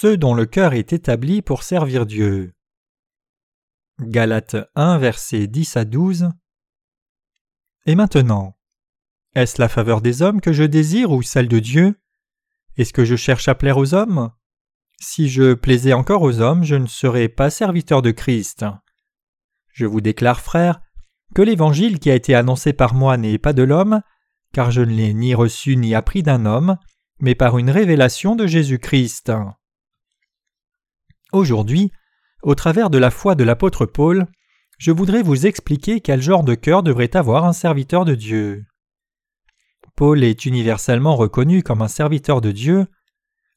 ceux dont le cœur est établi pour servir Dieu. Galates 1, versets 10 à 12. Et maintenant, est-ce la faveur des hommes que je désire ou celle de Dieu? Est-ce que je cherche à plaire aux hommes? Si je plaisais encore aux hommes, je ne serais pas serviteur de Christ. Je vous déclare, frères, que l'évangile qui a été annoncé par moi n'est pas de l'homme, car je ne l'ai ni reçu ni appris d'un homme, mais par une révélation de Jésus-Christ. Aujourd'hui, au travers de la foi de l'apôtre Paul, je voudrais vous expliquer quel genre de cœur devrait avoir un serviteur de Dieu. Paul est universellement reconnu comme un serviteur de Dieu.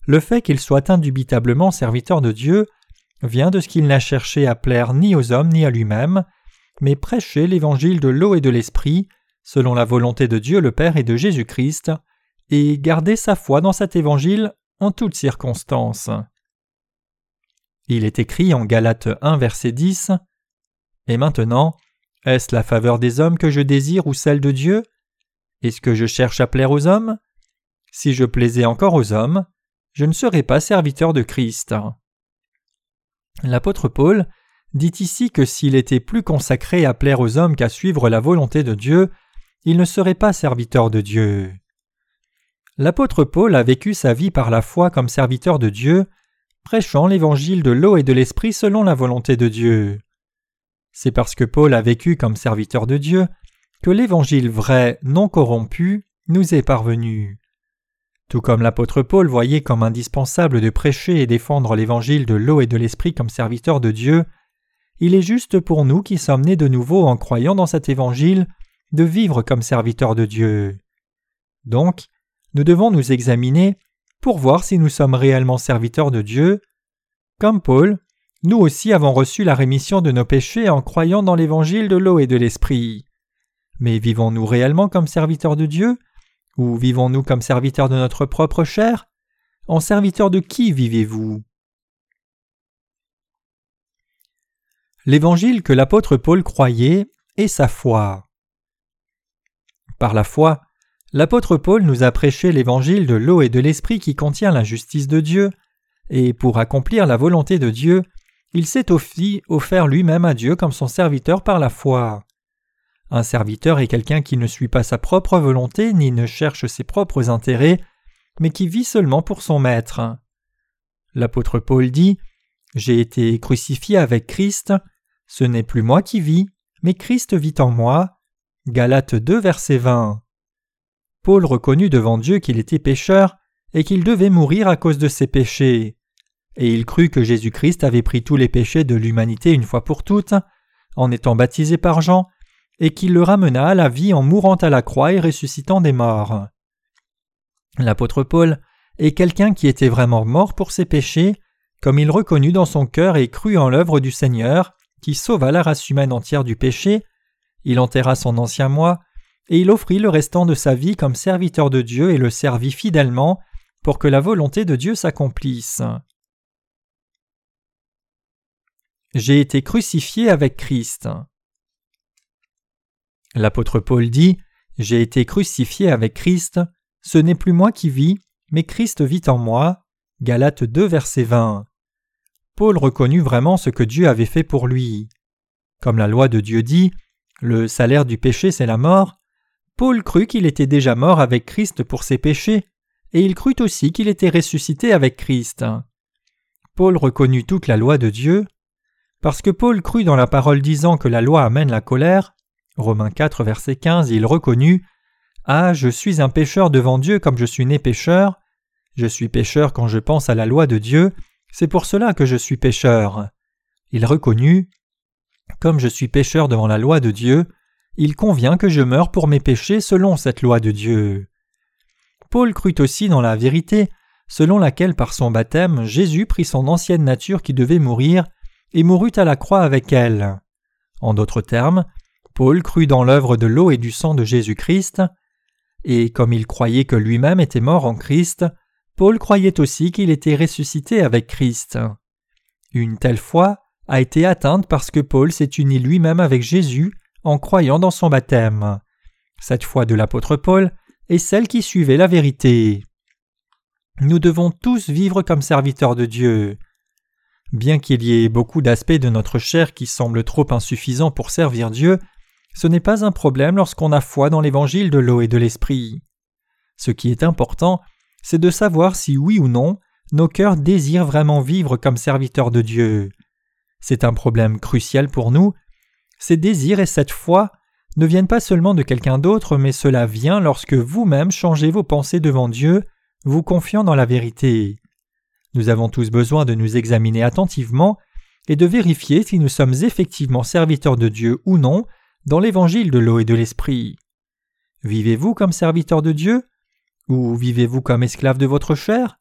Le fait qu'il soit indubitablement serviteur de Dieu vient de ce qu'il n'a cherché à plaire ni aux hommes ni à lui-même, mais prêcher l'évangile de l'eau et de l'esprit, selon la volonté de Dieu le Père et de Jésus-Christ, et garder sa foi dans cet évangile en toutes circonstances. Il est écrit en Galates 1, verset 10 « Et maintenant, est-ce la faveur des hommes que je désire ou celle de Dieu? Est-ce que je cherche à plaire aux hommes? Si je plaisais encore aux hommes, je ne serais pas serviteur de Christ. » L'apôtre Paul dit ici que s'il était plus consacré à plaire aux hommes qu'à suivre la volonté de Dieu, il ne serait pas serviteur de Dieu. L'apôtre Paul a vécu sa vie par la foi comme serviteur de Dieu, prêchant l'évangile de l'eau et de l'esprit selon la volonté de Dieu. C'est parce que Paul a vécu comme serviteur de Dieu que l'évangile vrai, non corrompu, nous est parvenu. Tout comme l'apôtre Paul voyait comme indispensable de prêcher et défendre l'évangile de l'eau et de l'esprit comme serviteur de Dieu, il est juste pour nous qui sommes nés de nouveau en croyant dans cet évangile de vivre comme serviteurs de Dieu. Donc, nous devons nous examiner pour voir si nous sommes réellement serviteurs de Dieu. Comme Paul, nous aussi avons reçu la rémission de nos péchés en croyant dans l'évangile de l'eau et de l'esprit. Mais vivons-nous réellement comme serviteurs de Dieu? Ou vivons-nous comme serviteurs de notre propre chair? En serviteurs de qui vivez-vous? L'évangile que l'apôtre Paul croyait est sa foi. Par la foi, l'apôtre Paul nous a prêché l'évangile de l'eau et de l'esprit qui contient la justice de Dieu, et pour accomplir la volonté de Dieu, il s'est aussi offert lui-même à Dieu comme son serviteur par la foi. Un serviteur est quelqu'un qui ne suit pas sa propre volonté ni ne cherche ses propres intérêts, mais qui vit seulement pour son maître. L'apôtre Paul dit « J'ai été crucifié avec Christ, ce n'est plus moi qui vis, mais Christ vit en moi. » Galates 2, verset 20. Paul reconnut devant Dieu qu'il était pécheur et qu'il devait mourir à cause de ses péchés. Et il crut que Jésus-Christ avait pris tous les péchés de l'humanité une fois pour toutes, en étant baptisé par Jean, et qu'il le ramena à la vie en mourant à la croix et ressuscitant des morts. L'apôtre Paul est quelqu'un qui était vraiment mort pour ses péchés, comme il reconnut dans son cœur et crut en l'œuvre du Seigneur, qui sauva la race humaine entière du péché. Il enterra son ancien moi, et il offrit le restant de sa vie comme serviteur de Dieu et le servit fidèlement pour que la volonté de Dieu s'accomplisse. J'ai été crucifié avec Christ. L'apôtre Paul dit « J'ai été crucifié avec Christ, ce n'est plus moi qui vis, mais Christ vit en moi. » Galates 2, verset 20. Paul reconnut vraiment ce que Dieu avait fait pour lui. Comme la loi de Dieu dit « Le salaire du péché, c'est la mort », Paul crut qu'il était déjà mort avec Christ pour ses péchés, et il crut aussi qu'il était ressuscité avec Christ. Paul reconnut toute la loi de Dieu. Parce que Paul crut dans la parole disant que la loi amène la colère, Romains 4, verset 15, il reconnut « Ah, je suis un pécheur devant Dieu comme je suis né pécheur. Je suis pécheur quand je pense à la loi de Dieu, c'est pour cela que je suis pécheur. » Il reconnut « Comme je suis pécheur devant la loi de Dieu, il convient que je meure pour mes péchés selon cette loi de Dieu. » Paul crut aussi dans la vérité, selon laquelle par son baptême, Jésus prit son ancienne nature qui devait mourir et mourut à la croix avec elle. En d'autres termes, Paul crut dans l'œuvre de l'eau et du sang de Jésus-Christ, et comme il croyait que lui-même était mort en Christ, Paul croyait aussi qu'il était ressuscité avec Christ. Une telle foi a été atteinte parce que Paul s'est uni lui-même avec Jésus en croyant dans son baptême. Cette foi de l'apôtre Paul est celle qui suivait la vérité. Nous devons tous vivre comme serviteurs de Dieu. Bien qu'il y ait beaucoup d'aspects de notre chair qui semblent trop insuffisants pour servir Dieu, ce n'est pas un problème lorsqu'on a foi dans l'évangile de l'eau et de l'esprit. Ce qui est important, c'est de savoir si oui ou non, nos cœurs désirent vraiment vivre comme serviteurs de Dieu. C'est un problème crucial pour nous. Ces désirs et cette foi ne viennent pas seulement de quelqu'un d'autre, mais cela vient lorsque vous-même changez vos pensées devant Dieu, vous confiant dans la vérité. Nous avons tous besoin de nous examiner attentivement et de vérifier si nous sommes effectivement serviteurs de Dieu ou non dans l'évangile de l'eau et de l'esprit. Vivez-vous comme serviteurs de Dieu? Ou vivez-vous comme esclaves de votre chair?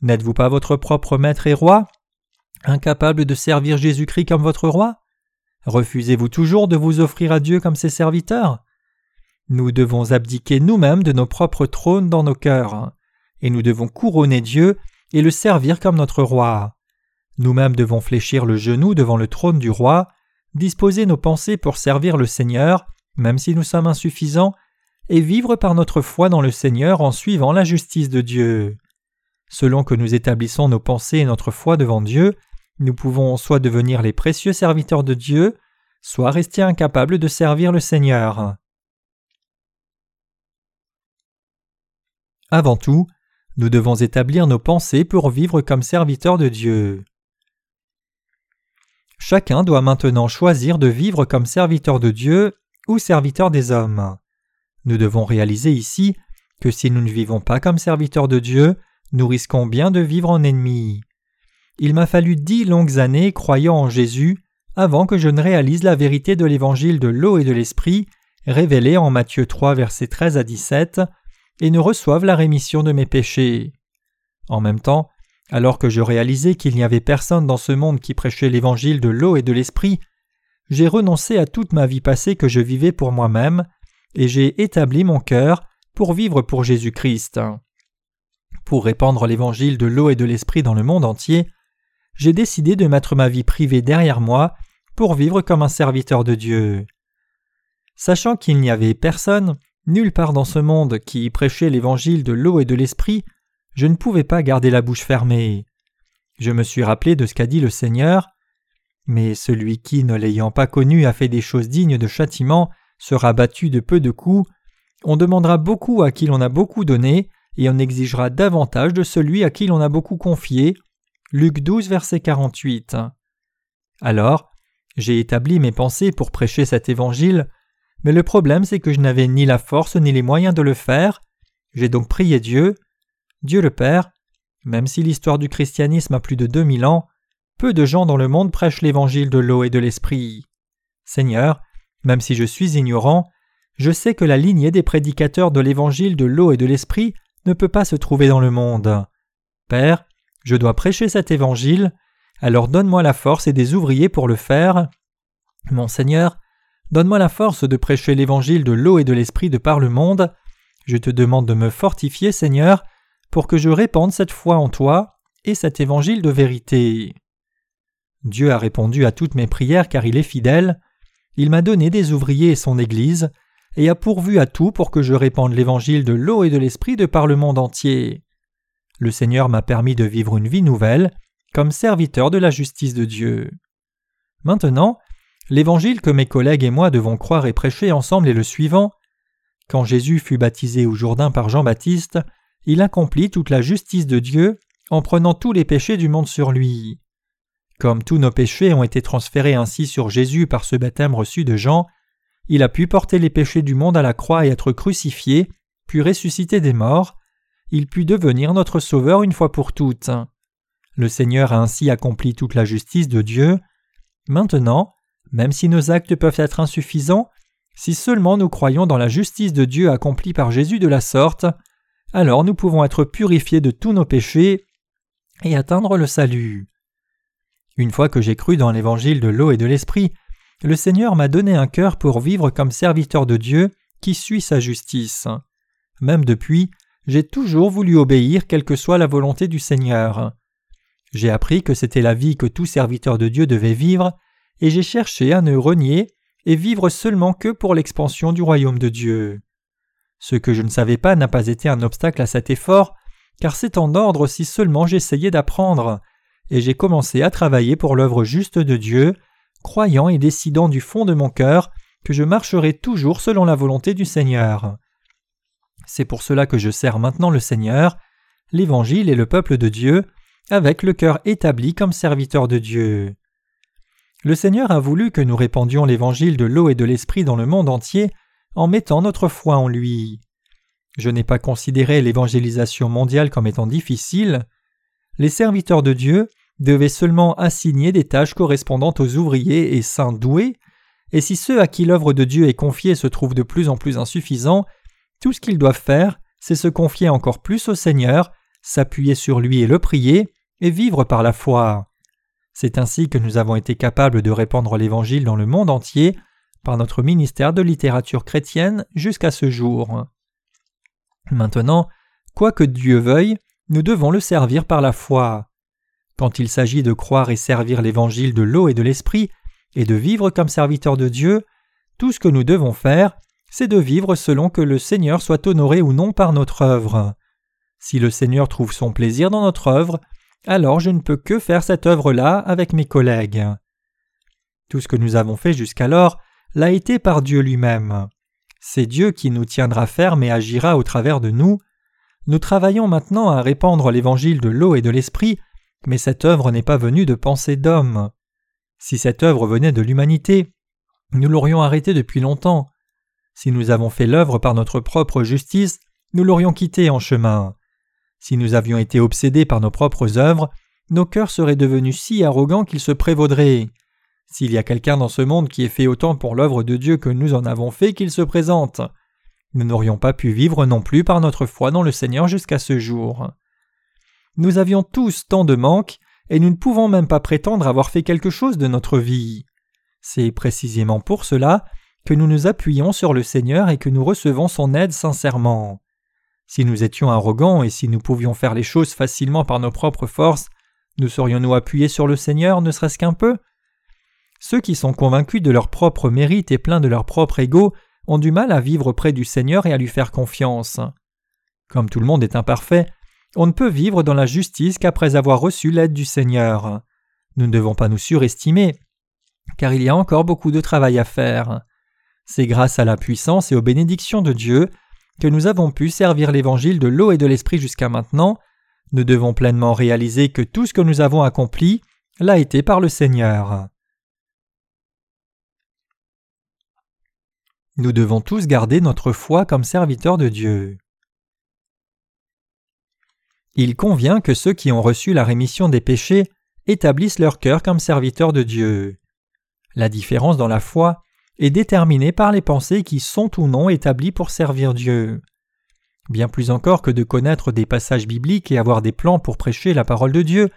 N'êtes-vous pas votre propre maître et roi, incapable de servir Jésus-Christ comme votre roi? Refusez-vous toujours de vous offrir à Dieu comme ses serviteurs? Nous devons abdiquer nous-mêmes de nos propres trônes dans nos cœurs, et nous devons couronner Dieu et le servir comme notre roi. Nous-mêmes devons fléchir le genou devant le trône du roi, disposer nos pensées pour servir le Seigneur, même si nous sommes insuffisants, et vivre par notre foi dans le Seigneur en suivant la justice de Dieu. Selon que nous établissons nos pensées et notre foi devant Dieu, nous pouvons soit devenir les précieux serviteurs de Dieu, soit rester incapables de servir le Seigneur. Avant tout, nous devons établir nos pensées pour vivre comme serviteurs de Dieu. Chacun doit maintenant choisir de vivre comme serviteur de Dieu ou serviteur des hommes. Nous devons réaliser ici que si nous ne vivons pas comme serviteurs de Dieu, nous risquons bien de vivre en ennemis. Il m'a fallu 10 longues années croyant en Jésus avant que je ne réalise la vérité de l'évangile de l'eau et de l'esprit révélée en Matthieu 3, versets 13 à 17, et ne reçoive la rémission de mes péchés. En même temps, alors que je réalisais qu'il n'y avait personne dans ce monde qui prêchait l'évangile de l'eau et de l'esprit, j'ai renoncé à toute ma vie passée que je vivais pour moi-même, et j'ai établi mon cœur pour vivre pour Jésus-Christ. Pour répandre l'évangile de l'eau et de l'esprit dans le monde entier, j'ai décidé de mettre ma vie privée derrière moi pour vivre comme un serviteur de Dieu. Sachant qu'il n'y avait personne, nulle part dans ce monde, qui prêchait l'évangile de l'eau et de l'esprit, je ne pouvais pas garder la bouche fermée. Je me suis rappelé de ce qu'a dit le Seigneur, « Mais celui qui, ne l'ayant pas connu, a fait des choses dignes de châtiment, sera battu de peu de coups. On demandera beaucoup à qui l'on a beaucoup donné, et on exigera davantage de celui à qui l'on a beaucoup confié. » Luc 12, verset 48. Alors, j'ai établi mes pensées pour prêcher cet évangile, mais le problème c'est que je n'avais ni la force ni les moyens de le faire. J'ai donc prié Dieu. Dieu le Père, même si l'histoire du christianisme a plus de 2000 ans, peu de gens dans le monde prêchent l'évangile de l'eau et de l'esprit. Seigneur, même si je suis ignorant, je sais que la lignée des prédicateurs de l'évangile de l'eau et de l'esprit ne peut pas se trouver dans le monde. Père, je dois prêcher cet évangile, alors donne-moi la force et des ouvriers pour le faire. Mon Seigneur, donne-moi la force de prêcher l'évangile de l'eau et de l'esprit de par le monde. Je te demande de me fortifier, Seigneur, pour que je répande cette foi en toi et cet évangile de vérité. Dieu a répondu à toutes mes prières car il est fidèle. Il m'a donné des ouvriers et son Église, et a pourvu à tout pour que je répande l'évangile de l'eau et de l'esprit de par le monde entier. Le Seigneur m'a permis de vivre une vie nouvelle, comme serviteur de la justice de Dieu. Maintenant, l'évangile que mes collègues et moi devons croire et prêcher ensemble est le suivant. Quand Jésus fut baptisé au Jourdain par Jean-Baptiste, il accomplit toute la justice de Dieu en prenant tous les péchés du monde sur lui. Comme tous nos péchés ont été transférés ainsi sur Jésus par ce baptême reçu de Jean, il a pu porter les péchés du monde à la croix et être crucifié, puis ressuscité des morts. Il put devenir notre sauveur une fois pour toutes. Le Seigneur a ainsi accompli toute la justice de Dieu. Maintenant, même si nos actes peuvent être insuffisants, si seulement nous croyons dans la justice de Dieu accomplie par Jésus de la sorte, alors nous pouvons être purifiés de tous nos péchés et atteindre le salut. Une fois que j'ai cru dans l'évangile de l'eau et de l'esprit, le Seigneur m'a donné un cœur pour vivre comme serviteur de Dieu qui suit sa justice. Même depuis, j'ai toujours voulu obéir quelle que soit la volonté du Seigneur. J'ai appris que c'était la vie que tout serviteur de Dieu devait vivre, et j'ai cherché à ne renier et vivre seulement que pour l'expansion du royaume de Dieu. Ce que je ne savais pas n'a pas été un obstacle à cet effort, car c'est en ordre si seulement j'essayais d'apprendre, et j'ai commencé à travailler pour l'œuvre juste de Dieu, croyant et décidant du fond de mon cœur que je marcherai toujours selon la volonté du Seigneur. C'est pour cela que je sers maintenant le Seigneur, l'Évangile et le peuple de Dieu, avec le cœur établi comme serviteur de Dieu. Le Seigneur a voulu que nous répandions l'Évangile de l'eau et de l'Esprit dans le monde entier en mettant notre foi en lui. Je n'ai pas considéré l'évangélisation mondiale comme étant difficile. Les serviteurs de Dieu devaient seulement assigner des tâches correspondant aux ouvriers et saints doués, et si ceux à qui l'œuvre de Dieu est confiée se trouvent de plus en plus insuffisants, tout ce qu'ils doivent faire, c'est se confier encore plus au Seigneur, s'appuyer sur lui et le prier, et vivre par la foi. C'est ainsi que nous avons été capables de répandre l'Évangile dans le monde entier par notre ministère de littérature chrétienne jusqu'à ce jour. Maintenant, quoi que Dieu veuille, nous devons le servir par la foi. Quand il s'agit de croire et servir l'Évangile de l'eau et de l'Esprit, et de vivre comme serviteurs de Dieu, tout ce que nous devons faire, c'est de vivre selon que le Seigneur soit honoré ou non par notre œuvre. Si le Seigneur trouve son plaisir dans notre œuvre, alors je ne peux que faire cette œuvre-là avec mes collègues. Tout ce que nous avons fait jusqu'alors l'a été par Dieu lui-même. C'est Dieu qui nous tiendra ferme et agira au travers de nous. Nous travaillons maintenant à répandre l'évangile de l'eau et de l'esprit, mais cette œuvre n'est pas venue de pensée d'homme. Si cette œuvre venait de l'humanité, nous l'aurions arrêtée depuis longtemps. Si nous avons fait l'œuvre par notre propre justice, nous l'aurions quittée en chemin. Si nous avions été obsédés par nos propres œuvres, nos cœurs seraient devenus si arrogants qu'ils se prévaudraient. S'il y a quelqu'un dans ce monde qui ait fait autant pour l'œuvre de Dieu que nous en avons fait qu'il se présente, nous n'aurions pas pu vivre non plus par notre foi dans le Seigneur jusqu'à ce jour. Nous avions tous tant de manques et nous ne pouvons même pas prétendre avoir fait quelque chose de notre vie. C'est précisément pour cela que nous nous appuyons sur le Seigneur et que nous recevons son aide sincèrement. Si nous étions arrogants et si nous pouvions faire les choses facilement par nos propres forces, nous serions-nous appuyés sur le Seigneur, ne serait-ce qu'un peu ? Ceux qui sont convaincus de leur propre mérite et pleins de leur propre ego ont du mal à vivre près du Seigneur et à lui faire confiance. Comme tout le monde est imparfait, on ne peut vivre dans la justice qu'après avoir reçu l'aide du Seigneur. Nous ne devons pas nous surestimer, car il y a encore beaucoup de travail à faire. C'est grâce à la puissance et aux bénédictions de Dieu que nous avons pu servir l'évangile de l'eau et de l'esprit jusqu'à maintenant. Nous devons pleinement réaliser que tout ce que nous avons accompli l'a été par le Seigneur. Nous devons tous garder notre foi comme serviteurs de Dieu. Il convient que ceux qui ont reçu la rémission des péchés établissent leur cœur comme serviteurs de Dieu. La différence dans la foi est déterminée par les pensées qui sont ou non établies pour servir Dieu. Bien plus encore que de connaître des passages bibliques et avoir des plans pour prêcher la parole de Dieu,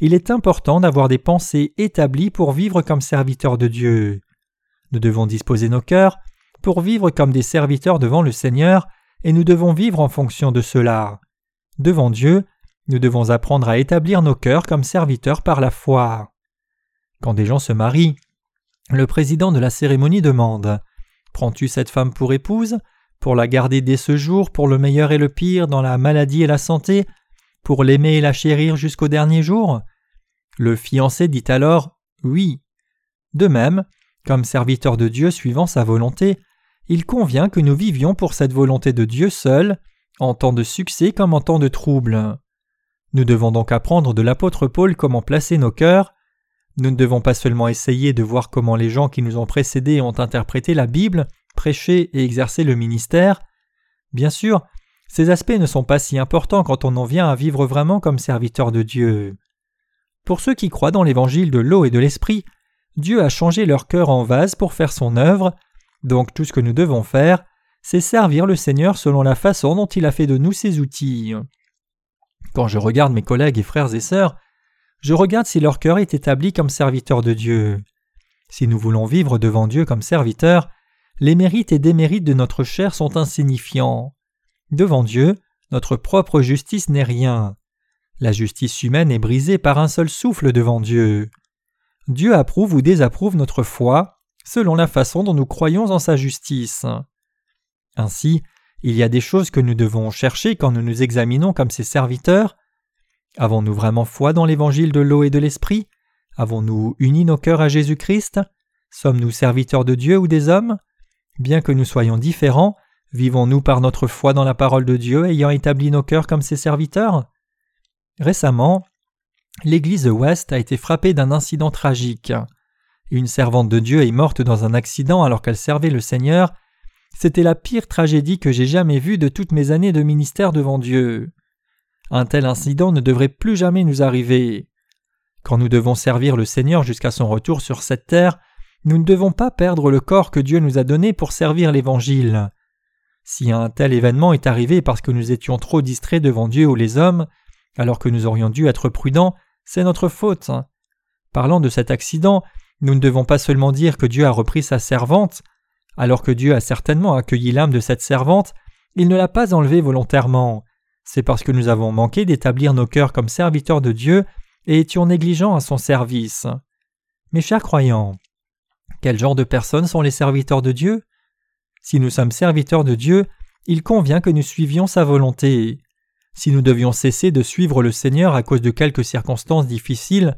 il est important d'avoir des pensées établies pour vivre comme serviteurs de Dieu. Nous devons disposer nos cœurs pour vivre comme des serviteurs devant le Seigneur, et nous devons vivre en fonction de cela. Devant Dieu, nous devons apprendre à établir nos cœurs comme serviteurs par la foi. Quand des gens se marient, le président de la cérémonie demande « Prends-tu cette femme pour épouse, pour la garder dès ce jour, pour le meilleur et le pire, dans la maladie et la santé, pour l'aimer et la chérir jusqu'au dernier jour ?» Le fiancé dit alors « Oui ». De même, comme serviteur de Dieu suivant sa volonté, il convient que nous vivions pour cette volonté de Dieu seul, en temps de succès comme en temps de trouble. Nous devons donc apprendre de l'apôtre Paul comment placer nos cœurs. Nous ne devons pas seulement essayer de voir comment les gens qui nous ont précédés ont interprété la Bible, prêché et exercé le ministère. Bien sûr, ces aspects ne sont pas si importants quand on en vient à vivre vraiment comme serviteur de Dieu. Pour ceux qui croient dans l'évangile de l'eau et de l'esprit, Dieu a changé leur cœur en vase pour faire son œuvre. Donc tout ce que nous devons faire, c'est servir le Seigneur selon la façon dont il a fait de nous ses outils. Quand je regarde mes collègues et frères et sœurs, je regarde si leur cœur est établi comme serviteur de Dieu. Si nous voulons vivre devant Dieu comme serviteurs, les mérites et démérites de notre chair sont insignifiants. Devant Dieu, notre propre justice n'est rien. La justice humaine est brisée par un seul souffle devant Dieu. Dieu approuve ou désapprouve notre foi, selon la façon dont nous croyons en sa justice. Ainsi, Il y a des choses que nous devons chercher quand nous nous examinons comme ses serviteurs. Avons-nous vraiment foi dans l'évangile de l'eau et de l'esprit? Avons-nous uni nos cœurs à Jésus-Christ? Sommes-nous serviteurs de Dieu ou des hommes? Bien que nous soyons différents, vivons-nous par notre foi dans la parole de Dieu ayant établi nos cœurs comme ses serviteurs? Récemment, l'église West a été frappée d'un incident tragique. Une servante de Dieu est morte dans un accident alors qu'elle servait le Seigneur. C'était la pire tragédie que j'ai jamais vue de toutes mes années de ministère devant Dieu. Un tel incident ne devrait plus jamais nous arriver. Quand nous devons servir le Seigneur jusqu'à son retour sur cette terre, nous ne devons pas perdre le corps que Dieu nous a donné pour servir l'Évangile. Si un tel événement est arrivé parce que nous étions trop distraits devant Dieu ou les hommes, alors que nous aurions dû être prudents, c'est notre faute. Parlant de cet accident, nous ne devons pas seulement dire que Dieu a repris sa servante. Alors que Dieu a certainement accueilli l'âme de cette servante, il ne l'a pas enlevée volontairement. C'est parce que nous avons manqué d'établir nos cœurs comme serviteurs de Dieu et étions négligents à son service. Mes chers croyants, quel genre de personnes sont les serviteurs de Dieu? Si nous sommes serviteurs de Dieu, il convient que nous suivions sa volonté. Si nous devions cesser de suivre le Seigneur à cause de quelques circonstances difficiles,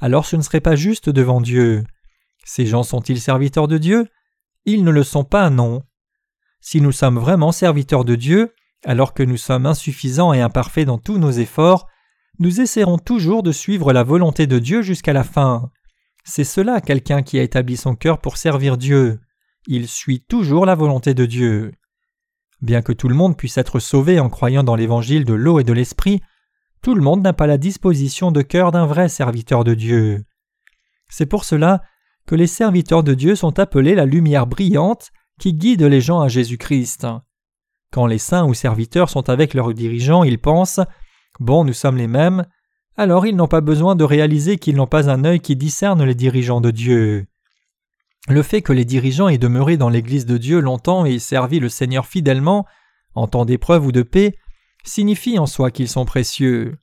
alors ce ne serait pas juste devant Dieu. Ces gens sont-ils serviteurs de Dieu? Ils ne le sont pas, non. Si nous sommes vraiment serviteurs de Dieu, alors que nous sommes insuffisants et imparfaits dans tous nos efforts, nous essaierons toujours de suivre la volonté de Dieu jusqu'à la fin. C'est cela quelqu'un qui a établi son cœur pour servir Dieu. Il suit toujours la volonté de Dieu. Bien que tout le monde puisse être sauvé en croyant dans l'évangile de l'eau et de l'esprit, tout le monde n'a pas la disposition de cœur d'un vrai serviteur de Dieu. C'est pour cela que les serviteurs de Dieu sont appelés la lumière brillante qui guide les gens à Jésus-Christ. Quand les saints ou serviteurs sont avec leurs dirigeants, ils pensent « Bon, nous sommes les mêmes », alors ils n'ont pas besoin de réaliser qu'ils n'ont pas un œil qui discerne les dirigeants de Dieu. Le fait que les dirigeants aient demeuré dans l'Église de Dieu longtemps et aient servi le Seigneur fidèlement, en temps d'épreuve ou de paix, signifie en soi qu'ils sont précieux.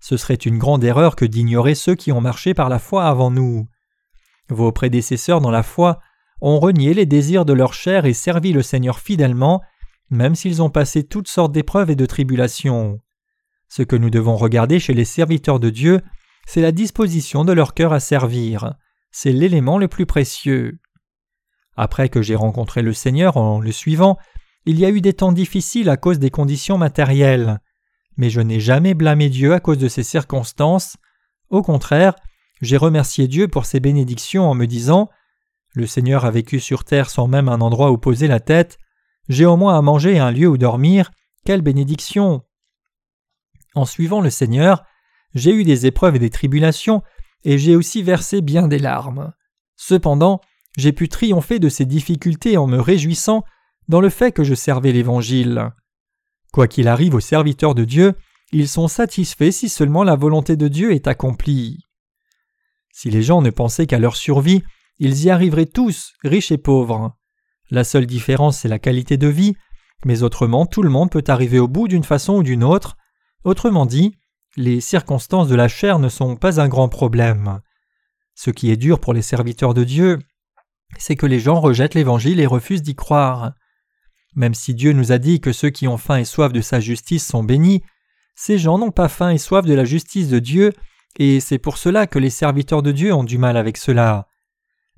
Ce serait une grande erreur que d'ignorer ceux qui ont marché par la foi avant nous. Vos prédécesseurs dans la foi ont renié les désirs de leur chair et servi le Seigneur fidèlement, même s'ils ont passé toutes sortes d'épreuves et de tribulations. Ce que nous devons regarder chez les serviteurs de Dieu, c'est la disposition de leur cœur à servir. C'est l'élément le plus précieux. Après que j'ai rencontré le Seigneur en le suivant, il y a eu des temps difficiles à cause des conditions matérielles. Mais je n'ai jamais blâmé Dieu à cause de ces circonstances. Au contraire, j'ai remercié Dieu pour ses bénédictions en me disant « Le Seigneur a vécu sur terre sans même un endroit où poser la tête. J'ai au moins à manger et un lieu où dormir. Quelle bénédiction !» En suivant le Seigneur, j'ai eu des épreuves et des tribulations, et j'ai aussi versé bien des larmes. Cependant, j'ai pu triompher de ces difficultés en me réjouissant dans le fait que je servais l'Évangile. Quoi qu'il arrive aux serviteurs de Dieu, ils sont satisfaits si seulement la volonté de Dieu est accomplie. Si les gens ne pensaient qu'à leur survie, ils y arriveraient tous, riches et pauvres. La seule différence, c'est la qualité de vie, mais autrement, tout le monde peut arriver au bout d'une façon ou d'une autre. Autrement dit, les circonstances de la chair ne sont pas un grand problème. Ce qui est dur pour les serviteurs de Dieu, c'est que les gens rejettent l'Évangile et refusent d'y croire. Même si Dieu nous a dit que ceux qui ont faim et soif de sa justice sont bénis, ces gens n'ont pas faim et soif de la justice de Dieu, et c'est pour cela que les serviteurs de Dieu ont du mal avec cela.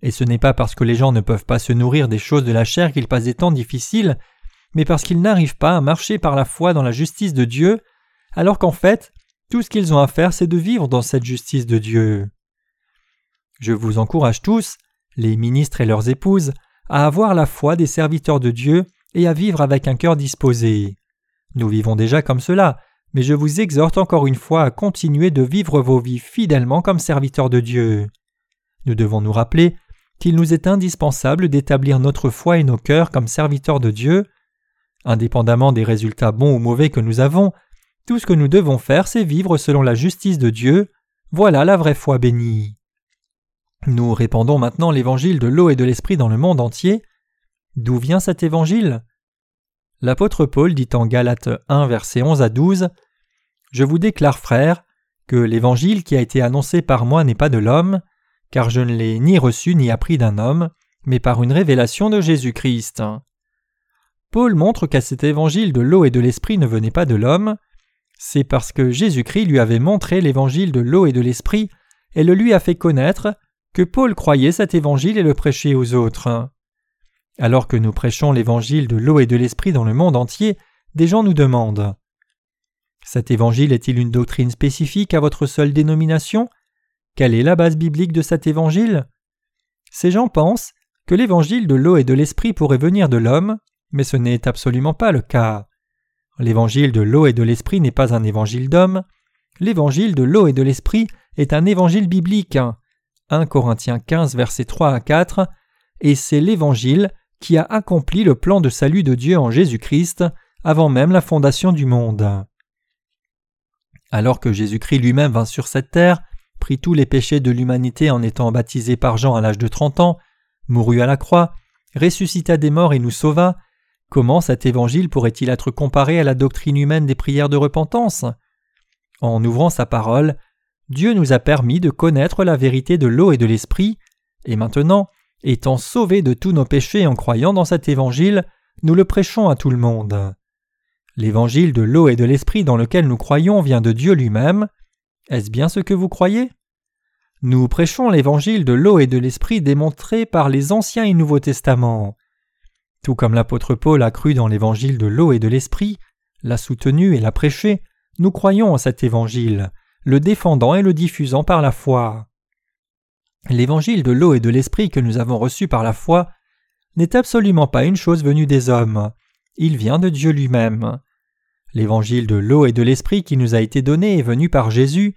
Et ce n'est pas parce que les gens ne peuvent pas se nourrir des choses de la chair qu'ils passent des temps difficiles, mais parce qu'ils n'arrivent pas à marcher par la foi dans la justice de Dieu, alors qu'en fait, tout ce qu'ils ont à faire, c'est de vivre dans cette justice de Dieu. Je vous encourage tous, les ministres et leurs épouses, à avoir la foi des serviteurs de Dieu et à vivre avec un cœur disposé. Nous vivons déjà comme cela, mais je vous exhorte encore une fois à continuer de vivre vos vies fidèlement comme serviteurs de Dieu. Nous devons nous rappeler qu'il nous est indispensable d'établir notre foi et nos cœurs comme serviteurs de Dieu. Indépendamment des résultats bons ou mauvais que nous avons, tout ce que nous devons faire, c'est vivre selon la justice de Dieu. Voilà la vraie foi bénie. Nous répandons maintenant l'évangile de l'eau et de l'esprit dans le monde entier. D'où vient cet évangile? L'apôtre Paul dit en Galates 1, versets 11 à 12 « Je vous déclare, frères, que l'évangile qui a été annoncé par moi n'est pas de l'homme, car je ne l'ai ni reçu ni appris d'un homme, mais par une révélation de Jésus-Christ. » Paul montre qu'à cet évangile de l'eau et de l'esprit ne venait pas de l'homme, c'est parce que Jésus-Christ lui avait montré l'évangile de l'eau et de l'esprit et le lui a fait connaître que Paul croyait cet évangile et le prêchait aux autres. Alors que nous prêchons l'évangile de l'eau et de l'esprit dans le monde entier, des gens nous demandent « Cet évangile est-il une doctrine spécifique à votre seule dénomination ? Quelle est la base biblique de cet évangile ?» Ces gens pensent que l'évangile de l'eau et de l'esprit pourrait venir de l'homme, mais ce n'est absolument pas le cas. L'évangile de l'eau et de l'esprit n'est pas un évangile d'homme. L'évangile de l'eau et de l'esprit est un évangile biblique. 1 Corinthiens 15, versets 3 à 4. Et c'est l'évangile qui a accompli le plan de salut de Dieu en Jésus-Christ avant même la fondation du monde. Alors que Jésus-Christ lui-même vint sur cette terre, prit tous les péchés de l'humanité en étant baptisé par Jean à l'âge de 30 ans, mourut à la croix, ressuscita des morts et nous sauva, comment cet évangile pourrait-il être comparé à la doctrine humaine des prières de repentance ? En ouvrant sa parole, Dieu nous a permis de connaître la vérité de l'eau et de l'esprit, et maintenant, étant sauvés de tous nos péchés en croyant dans cet évangile, nous le prêchons à tout le monde. L'évangile de l'eau et de l'esprit dans lequel nous croyons vient de Dieu lui-même. Est-ce bien ce que vous croyez ? Nous prêchons l'évangile de l'eau et de l'esprit démontré par les Anciens et Nouveaux Testaments. Tout comme l'apôtre Paul a cru dans l'évangile de l'eau et de l'esprit, l'a soutenu et l'a prêché, nous croyons en cet évangile, le défendant et le diffusant par la foi. L'évangile de l'eau et de l'esprit que nous avons reçu par la foi n'est absolument pas une chose venue des hommes, il vient de Dieu lui-même. L'évangile de l'eau et de l'esprit qui nous a été donné est venu par Jésus.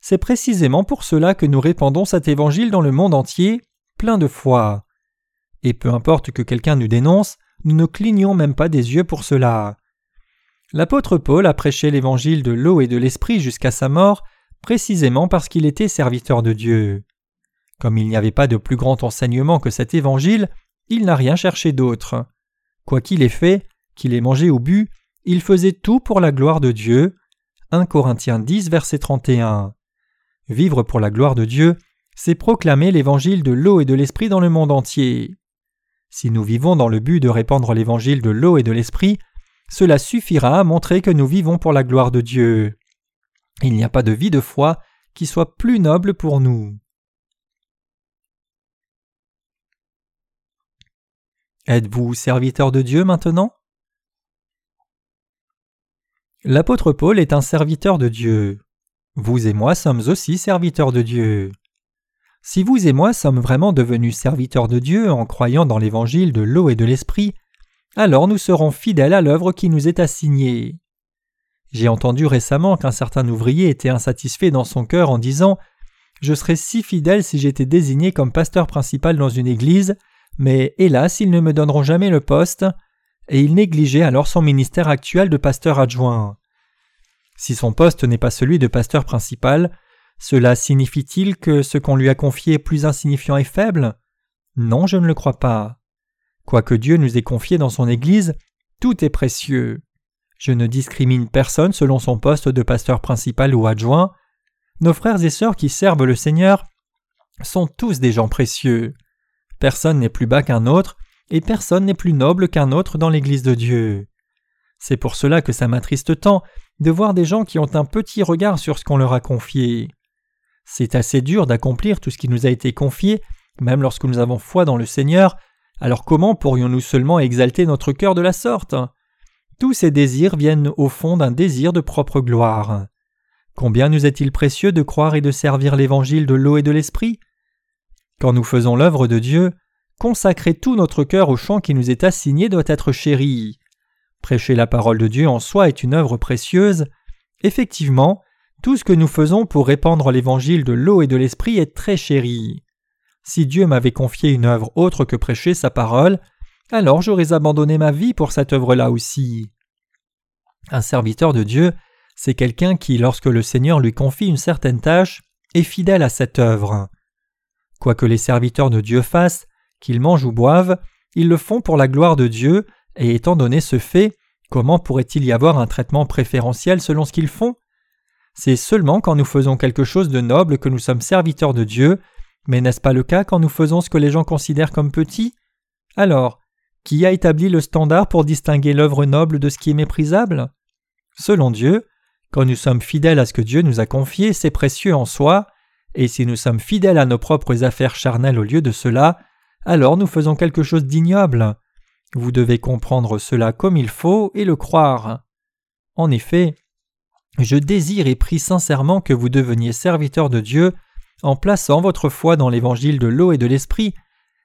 C'est précisément pour cela que nous répandons cet évangile dans le monde entier, plein de foi. Et peu importe que quelqu'un nous dénonce, nous ne clignons même pas des yeux pour cela. L'apôtre Paul a prêché l'évangile de l'eau et de l'esprit jusqu'à sa mort, précisément parce qu'il était serviteur de Dieu. Comme il n'y avait pas de plus grand enseignement que cet évangile, il n'a rien cherché d'autre. Quoi qu'il ait fait, qu'il ait mangé ou bu, il faisait tout pour la gloire de Dieu. 1 Corinthiens 10, verset 31. Vivre pour la gloire de Dieu, c'est proclamer l'évangile de l'eau et de l'esprit dans le monde entier. Si nous vivons dans le but de répandre l'évangile de l'eau et de l'esprit, cela suffira à montrer que nous vivons pour la gloire de Dieu. Il n'y a pas de vie de foi qui soit plus noble pour nous. Êtes-vous serviteur de Dieu maintenant ? L'apôtre Paul est un serviteur de Dieu. Vous et moi sommes aussi serviteurs de Dieu. Si vous et moi sommes vraiment devenus serviteurs de Dieu en croyant dans l'évangile de l'eau et de l'esprit, alors nous serons fidèles à l'œuvre qui nous est assignée. J'ai entendu récemment qu'un certain ouvrier était insatisfait dans son cœur en disant « Je serais si fidèle si j'étais désigné comme pasteur principal dans une église, mais hélas, ils ne me donneront jamais le poste », et il négligeait alors son ministère actuel de pasteur adjoint. Si son poste n'est pas celui de pasteur principal, cela signifie-t-il que ce qu'on lui a confié est plus insignifiant et faible ? Non, je ne le crois pas. Quoique Dieu nous ait confié dans son Église, tout est précieux. Je ne discrimine personne selon son poste de pasteur principal ou adjoint. Nos frères et sœurs qui servent le Seigneur sont tous des gens précieux. Personne n'est plus bas qu'un autre et personne n'est plus noble qu'un autre dans l'Église de Dieu. C'est pour cela que ça m'attriste tant de voir des gens qui ont un petit regard sur ce qu'on leur a confié. C'est assez dur d'accomplir tout ce qui nous a été confié, même lorsque nous avons foi dans le Seigneur, alors comment pourrions-nous seulement exalter notre cœur de la sorte ? Tous ces désirs viennent au fond d'un désir de propre gloire. Combien nous est-il précieux de croire et de servir l'évangile de l'eau et de l'esprit ? Quand nous faisons l'œuvre de Dieu, consacrer tout notre cœur au champ qui nous est assigné doit être chéri. Prêcher la parole de Dieu en soi est une œuvre précieuse. Effectivement, tout ce que nous faisons pour répandre l'évangile de l'eau et de l'esprit est très chéri. Si Dieu m'avait confié une œuvre autre que prêcher sa parole, alors j'aurais abandonné ma vie pour cette œuvre-là aussi. Un serviteur de Dieu, c'est quelqu'un qui, lorsque le Seigneur lui confie une certaine tâche, est fidèle à cette œuvre. Quoi que les serviteurs de Dieu fassent, qu'ils mangent ou boivent, ils le font pour la gloire de Dieu. Et étant donné ce fait, comment pourrait-il y avoir un traitement préférentiel selon ce qu'ils font ? C'est seulement quand nous faisons quelque chose de noble que nous sommes serviteurs de Dieu, mais n'est-ce pas le cas quand nous faisons ce que les gens considèrent comme petit ? Alors, Qui a établi le standard pour distinguer l'œuvre noble de ce qui est méprisable? Selon Dieu, quand nous sommes fidèles à ce que Dieu nous a confié, c'est précieux en soi, et si nous sommes fidèles à nos propres affaires charnelles au lieu de cela, alors nous faisons quelque chose d'ignoble. Vous devez comprendre cela comme il faut et le croire. En effet, je désire et prie sincèrement que vous deveniez serviteurs de Dieu en plaçant votre foi dans l'évangile de l'eau et de l'esprit,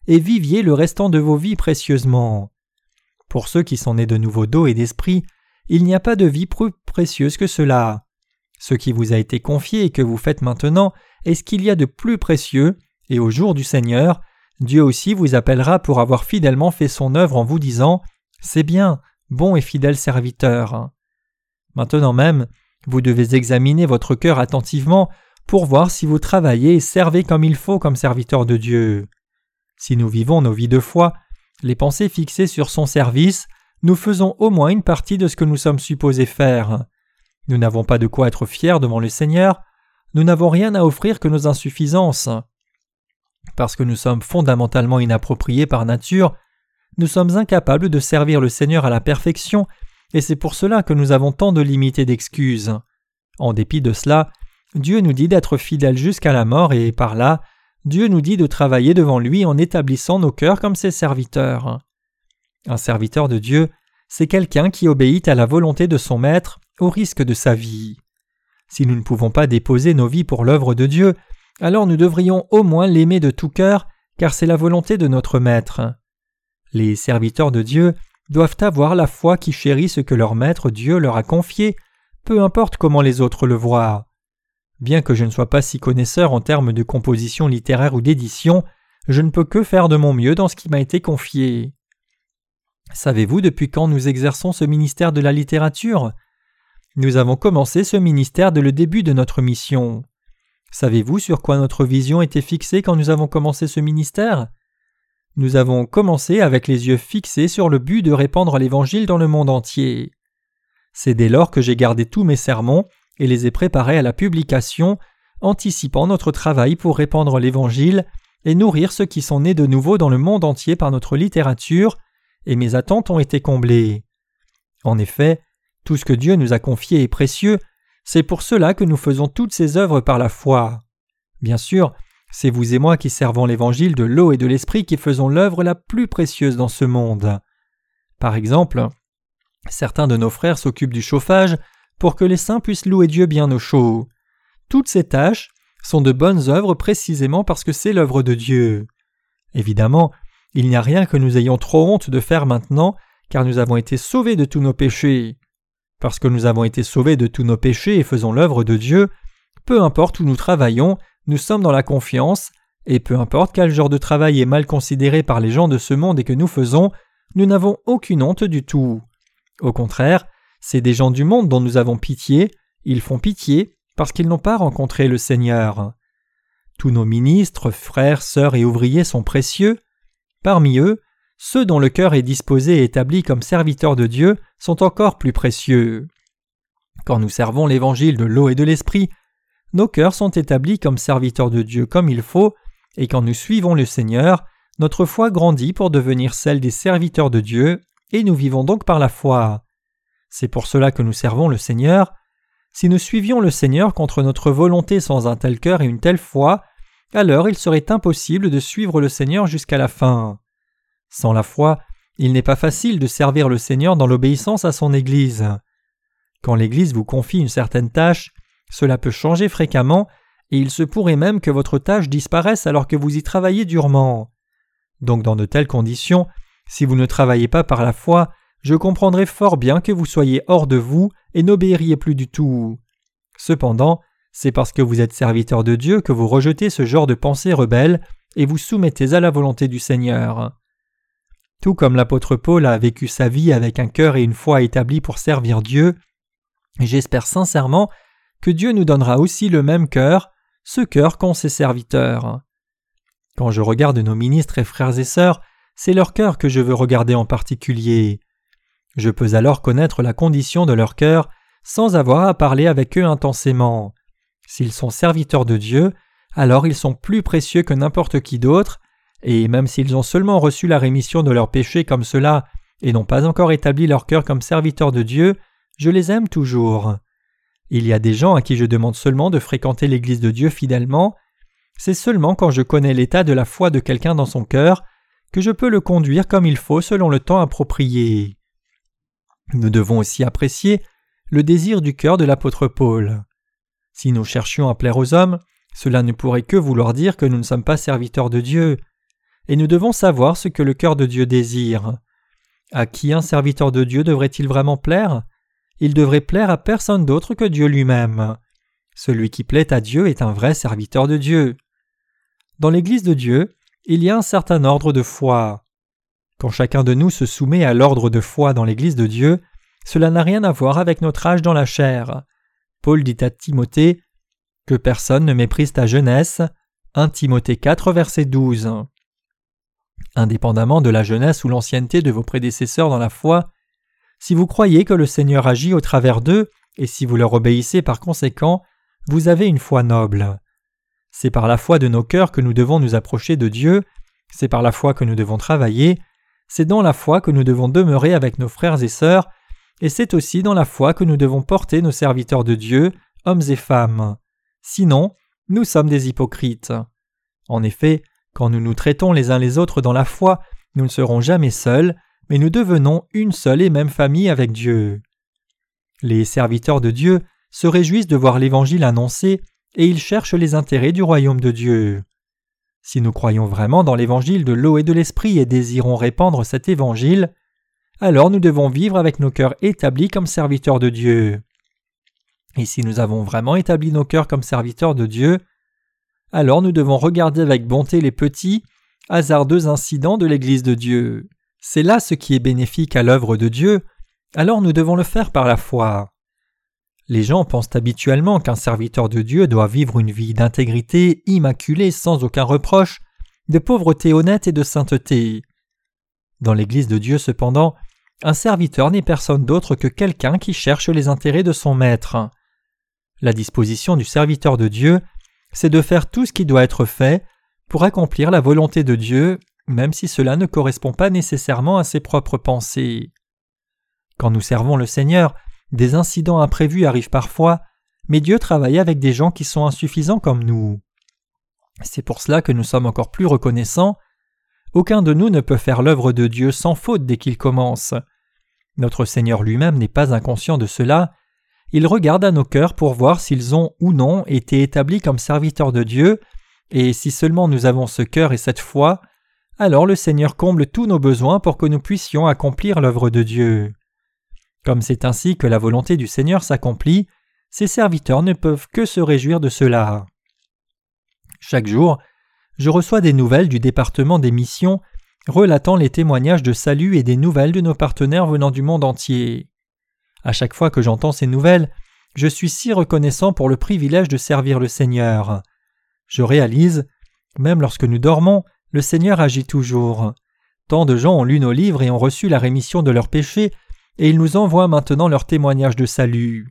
et viviez le restant de vos vies précieusement. Pour ceux qui sont nés de nouveau d'eau et d'esprit, il n'y a pas de vie plus précieuse que cela. Ce qui vous a été confié et que vous faites maintenant est ce qu'il y a de plus précieux, et au jour du Seigneur, Dieu aussi vous appellera pour avoir fidèlement fait son œuvre en vous disant « C'est bien, bon et fidèle serviteur ». Maintenant même, vous devez examiner votre cœur attentivement pour voir si vous travaillez et servez comme il faut comme serviteur de Dieu. Si nous vivons nos vies de foi, les pensées fixées sur son service, nous faisons au moins une partie de ce que nous sommes supposés faire. Nous n'avons pas de quoi être fiers devant le Seigneur, nous n'avons rien à offrir que nos insuffisances. Parce que nous sommes fondamentalement inappropriés par nature, nous sommes incapables de servir le Seigneur à la perfection, et c'est pour cela que nous avons tant de limites et d'excuses. En dépit de cela, Dieu nous dit d'être fidèles jusqu'à la mort et, par là, Dieu nous dit de travailler devant lui en établissant nos cœurs comme ses serviteurs. Un serviteur de Dieu, c'est quelqu'un qui obéit à la volonté de son maître au risque de sa vie. Si nous ne pouvons pas déposer nos vies pour l'œuvre de Dieu, alors nous devrions au moins l'aimer de tout cœur, car c'est la volonté de notre maître. Les serviteurs de Dieu doivent avoir la foi qui chérit ce que leur maître Dieu leur a confié, peu importe comment les autres le voient. Bien que je ne sois pas si connaisseur en termes de composition littéraire ou d'édition, je ne peux que faire de mon mieux dans ce qui m'a été confié. Savez-vous depuis quand nous exerçons ce ministère de la littérature? Nous avons commencé ce ministère dès le début de notre mission. Savez-vous sur quoi notre vision était fixée quand nous avons commencé ce ministère? Nous avons commencé avec les yeux fixés sur le but de répandre l'Évangile dans le monde entier. C'est dès lors que j'ai gardé tous mes sermons et les ai préparés à la publication, anticipant notre travail pour répandre l'Évangile et nourrir ceux qui sont nés de nouveau dans le monde entier par notre littérature, et mes attentes ont été comblées. En effet, tout ce que Dieu nous a confié est précieux, c'est pour cela que nous faisons toutes ces œuvres par la foi. Bien sûr, c'est vous et moi qui servons l'Évangile de l'eau et de l'Esprit qui faisons l'œuvre la plus précieuse dans ce monde. Par exemple, certains de nos frères s'occupent du chauffage pour que les saints puissent louer Dieu bien au chaud. Toutes ces tâches sont de bonnes œuvres précisément parce que c'est l'œuvre de Dieu. Évidemment, il n'y a rien que nous ayons trop honte de faire maintenant, car nous avons été sauvés de tous nos péchés. Parce que nous avons été sauvés de tous nos péchés et faisons l'œuvre de Dieu, peu importe où nous travaillons, nous sommes dans la confiance, et peu importe quel genre de travail est mal considéré par les gens de ce monde et que nous faisons, nous n'avons aucune honte du tout. Au contraire, c'est des gens du monde dont nous avons pitié, ils font pitié parce qu'ils n'ont pas rencontré le Seigneur. Tous nos ministres, frères, sœurs et ouvriers sont précieux. Parmi eux, ceux dont le cœur est disposé et établi comme serviteurs de Dieu sont encore plus précieux. Quand nous servons l'évangile de l'eau et de l'esprit, nos cœurs sont établis comme serviteurs de Dieu comme il faut, et quand nous suivons le Seigneur, notre foi grandit pour devenir celle des serviteurs de Dieu, et nous vivons donc par la foi. C'est pour cela que nous servons le Seigneur. Si nous suivions le Seigneur contre notre volonté sans un tel cœur et une telle foi, alors il serait impossible de suivre le Seigneur jusqu'à la fin. Sans la foi, il n'est pas facile de servir le Seigneur dans l'obéissance à son Église. Quand l'Église vous confie une certaine tâche, cela peut changer fréquemment et il se pourrait même que votre tâche disparaisse alors que vous y travaillez durement. Donc dans de telles conditions, si vous ne travaillez pas par la foi, je comprendrai fort bien que vous soyez hors de vous et n'obéiriez plus du tout. Cependant, c'est parce que vous êtes serviteur de Dieu que vous rejetez ce genre de pensée rebelle et vous soumettez à la volonté du Seigneur. Tout comme l'apôtre Paul a vécu sa vie avec un cœur et une foi établis pour servir Dieu, j'espère sincèrement que Dieu nous donnera aussi le même cœur, ce cœur qu'ont ses serviteurs. Quand je regarde nos ministres et frères et sœurs, c'est leur cœur que je veux regarder en particulier. Je peux alors connaître la condition de leur cœur sans avoir à parler avec eux intensément. S'ils sont serviteurs de Dieu, alors ils sont plus précieux que n'importe qui d'autre, Et même s'ils ont seulement reçu la rémission de leurs péchés comme cela et n'ont pas encore établi leur cœur comme serviteurs de Dieu, je les aime toujours. Il y a des gens à qui je demande seulement de fréquenter l'Église de Dieu fidèlement. C'est seulement quand je connais l'état de la foi de quelqu'un dans son cœur que je peux le conduire comme il faut selon le temps approprié. Nous devons aussi apprécier le désir du cœur de l'apôtre Paul. Si nous cherchions à plaire aux hommes, cela ne pourrait que vouloir dire que nous ne sommes pas serviteurs de Dieu. Et nous devons savoir ce que le cœur de Dieu désire. À qui un serviteur de Dieu devrait-il vraiment plaire ? Il devrait plaire à personne d'autre que Dieu lui-même. Celui qui plaît à Dieu est un vrai serviteur de Dieu. Dans l'Église de Dieu, il y a un certain ordre de foi. Quand chacun de nous se soumet à l'ordre de foi dans l'Église de Dieu, cela n'a rien à voir avec notre âge dans la chair. Paul dit à Timothée « Que personne ne méprise ta jeunesse » 1 Timothée 4, verset 12. Indépendamment de la jeunesse ou l'ancienneté de vos prédécesseurs dans la foi, si vous croyez que le Seigneur agit au travers d'eux, et si vous leur obéissez par conséquent, vous avez une foi noble. C'est par la foi de nos cœurs que nous devons nous approcher de Dieu, c'est par la foi que nous devons travailler, c'est dans la foi que nous devons demeurer avec nos frères et sœurs, et c'est aussi dans la foi que nous devons porter nos serviteurs de Dieu, hommes et femmes. Sinon, nous sommes des hypocrites. En effet, quand nous nous traitons les uns les autres dans la foi, nous ne serons jamais seuls, mais nous devenons une seule et même famille avec Dieu. Les serviteurs de Dieu se réjouissent de voir l'Évangile annoncé et ils cherchent les intérêts du royaume de Dieu. Si nous croyons vraiment dans l'Évangile de l'eau et de l'Esprit et désirons répandre cet Évangile, alors nous devons vivre avec nos cœurs établis comme serviteurs de Dieu. Et si nous avons vraiment établi nos cœurs comme serviteurs de Dieu, alors nous devons regarder avec bonté les petits, hasardeux incidents de l'Église de Dieu. C'est là ce qui est bénéfique à l'œuvre de Dieu, alors nous devons le faire par la foi. Les gens pensent habituellement qu'un serviteur de Dieu doit vivre une vie d'intégrité, immaculée, sans aucun reproche, de pauvreté honnête et de sainteté. Dans l'Église de Dieu, cependant, un serviteur n'est personne d'autre que quelqu'un qui cherche les intérêts de son maître. La disposition du serviteur de Dieu c'est de faire tout ce qui doit être fait pour accomplir la volonté de Dieu, même si cela ne correspond pas nécessairement à ses propres pensées. Quand nous servons le Seigneur, des incidents imprévus arrivent parfois, mais Dieu travaille avec des gens qui sont insuffisants comme nous. C'est pour cela que nous sommes encore plus reconnaissants. Aucun de nous ne peut faire l'œuvre de Dieu sans faute dès qu'il commence. Notre Seigneur lui-même n'est pas inconscient de cela. Il regarde à nos cœurs pour voir s'ils ont ou non été établis comme serviteurs de Dieu, et si seulement nous avons ce cœur et cette foi, alors le Seigneur comble tous nos besoins pour que nous puissions accomplir l'œuvre de Dieu. Comme c'est ainsi que la volonté du Seigneur s'accomplit, ses serviteurs ne peuvent que se réjouir de cela. Chaque jour, je reçois des nouvelles du département des missions relatant les témoignages de salut et des nouvelles de nos partenaires venant du monde entier. À chaque fois que j'entends ces nouvelles, je suis si reconnaissant pour le privilège de servir le Seigneur. Je réalise, même lorsque nous dormons, le Seigneur agit toujours. Tant de gens ont lu nos livres et ont reçu la rémission de leurs péchés, et ils nous envoient maintenant leur témoignage de salut.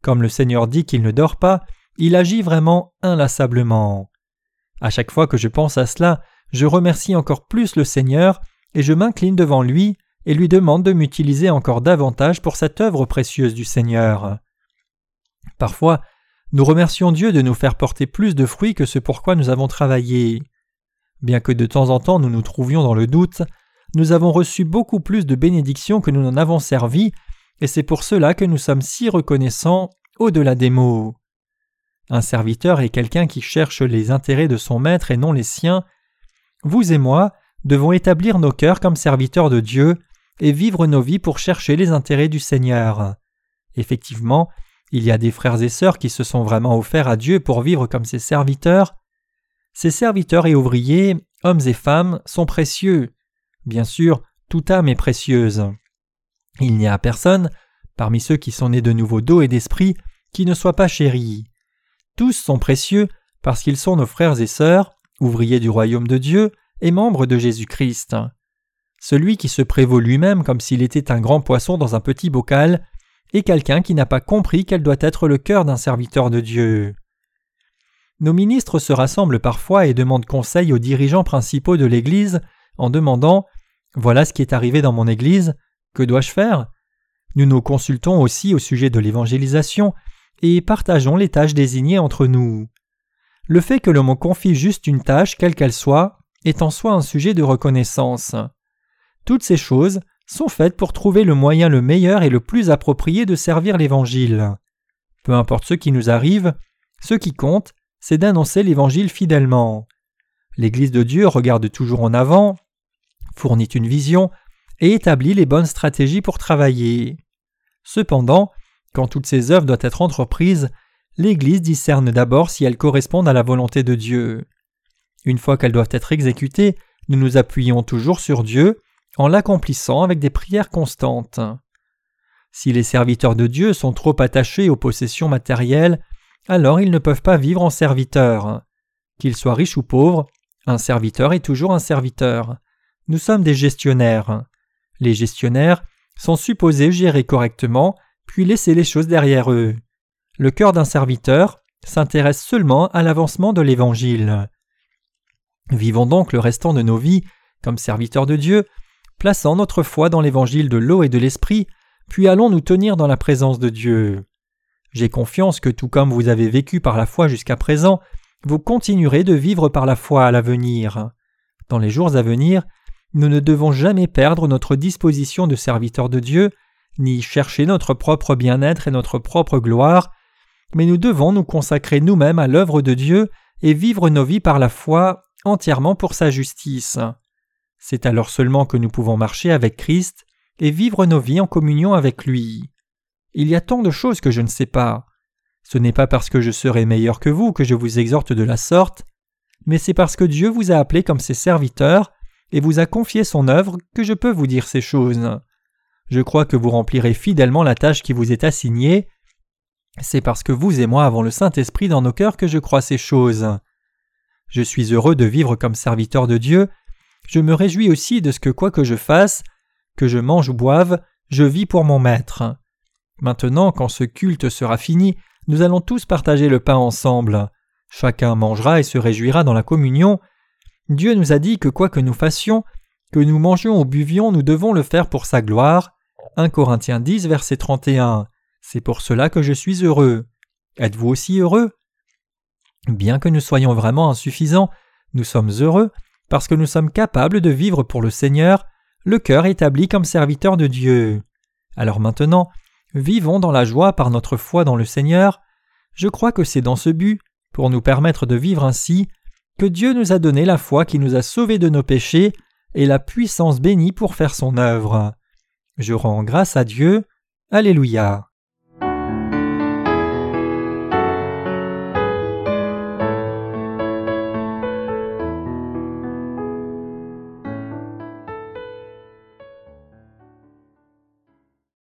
Comme le Seigneur dit qu'il ne dort pas, il agit vraiment inlassablement. À chaque fois que je pense à cela, je remercie encore plus le Seigneur, et je m'incline devant lui, et lui demande de m'utiliser encore davantage pour cette œuvre précieuse du Seigneur. Parfois, nous remercions Dieu de nous faire porter plus de fruits que ce pourquoi nous avons travaillé. Bien que de temps en temps nous nous trouvions dans le doute, nous avons reçu beaucoup plus de bénédictions que nous n'en avons servi, et c'est pour cela que nous sommes si reconnaissants au-delà des mots. Un serviteur est quelqu'un qui cherche les intérêts de son maître et non les siens. Vous et moi devons établir nos cœurs comme serviteurs de Dieu, et vivre nos vies pour chercher les intérêts du Seigneur. Effectivement, il y a des frères et sœurs qui se sont vraiment offerts à Dieu pour vivre comme ses serviteurs. Ces serviteurs et ouvriers, hommes et femmes, sont précieux. Bien sûr, toute âme est précieuse. Il n'y a personne, parmi ceux qui sont nés de nouveau d'eau et d'esprit, qui ne soit pas chéri. Tous sont précieux parce qu'ils sont nos frères et sœurs, ouvriers du royaume de Dieu et membres de Jésus-Christ. Celui qui se prévaut lui-même comme s'il était un grand poisson dans un petit bocal est quelqu'un qui n'a pas compris quel doit être le cœur d'un serviteur de Dieu. Nos ministres se rassemblent parfois et demandent conseil aux dirigeants principaux de l'Église en demandant « Voilà ce qui est arrivé dans mon Église, que dois-je faire ?» Nous nous consultons aussi au sujet de l'évangélisation et partageons les tâches désignées entre nous. Le fait que l'on me confie juste une tâche, quelle qu'elle soit, est en soi un sujet de reconnaissance. Toutes ces choses sont faites pour trouver le moyen le meilleur et le plus approprié de servir l'Évangile. Peu importe ce qui nous arrive, ce qui compte, c'est d'annoncer l'Évangile fidèlement. L'Église de Dieu regarde toujours en avant, fournit une vision et établit les bonnes stratégies pour travailler. Cependant, quand toutes ces œuvres doivent être entreprises, l'Église discerne d'abord si elles correspondent à la volonté de Dieu. Une fois qu'elles doivent être exécutées, nous nous appuyons toujours sur Dieu en l'accomplissant avec des prières constantes. Si les serviteurs de Dieu sont trop attachés aux possessions matérielles, alors ils ne peuvent pas vivre en serviteurs. Qu'ils soient riches ou pauvres, un serviteur est toujours un serviteur. Nous sommes des gestionnaires. Les gestionnaires sont supposés gérer correctement, puis laisser les choses derrière eux. Le cœur d'un serviteur s'intéresse seulement à l'avancement de l'Évangile. Vivons donc le restant de nos vies comme serviteurs de Dieu, plaçant notre foi dans l'Évangile de l'eau et de l'Esprit, puis allons nous tenir dans la présence de Dieu. J'ai confiance que tout comme vous avez vécu par la foi jusqu'à présent, vous continuerez de vivre par la foi à l'avenir. Dans les jours à venir, nous ne devons jamais perdre notre disposition de serviteurs de Dieu, ni chercher notre propre bien-être et notre propre gloire, mais nous devons nous consacrer nous-mêmes à l'œuvre de Dieu et vivre nos vies par la foi entièrement pour sa justice. C'est alors seulement que nous pouvons marcher avec Christ et vivre nos vies en communion avec lui. Il y a tant de choses que je ne sais pas. Ce n'est pas parce que je serai meilleur que vous que je vous exhorte de la sorte, mais c'est parce que Dieu vous a appelé comme ses serviteurs et vous a confié son œuvre que je peux vous dire ces choses. Je crois que vous remplirez fidèlement la tâche qui vous est assignée. C'est parce que vous et moi avons le Saint-Esprit dans nos cœurs que je crois ces choses. Je suis heureux de vivre comme serviteur de Dieu. Je me réjouis aussi de ce que quoi que je fasse, que je mange ou boive, je vis pour mon Maître. Maintenant, quand ce culte sera fini, nous allons tous partager le pain ensemble. Chacun mangera et se réjouira dans la communion. Dieu nous a dit que quoi que nous fassions, que nous mangions ou buvions, nous devons le faire pour sa gloire. 1 Corinthiens 10, verset 31. C'est pour cela que je suis heureux. Êtes-vous aussi heureux? Bien que nous soyons vraiment insuffisants, nous sommes heureux parce que nous sommes capables de vivre pour le Seigneur, le cœur établi comme serviteur de Dieu. Alors maintenant, vivons dans la joie par notre foi dans le Seigneur. Je crois que c'est dans ce but, pour nous permettre de vivre ainsi, que Dieu nous a donné la foi qui nous a sauvés de nos péchés et la puissance bénie pour faire son œuvre. Je rends grâce à Dieu. Alléluia.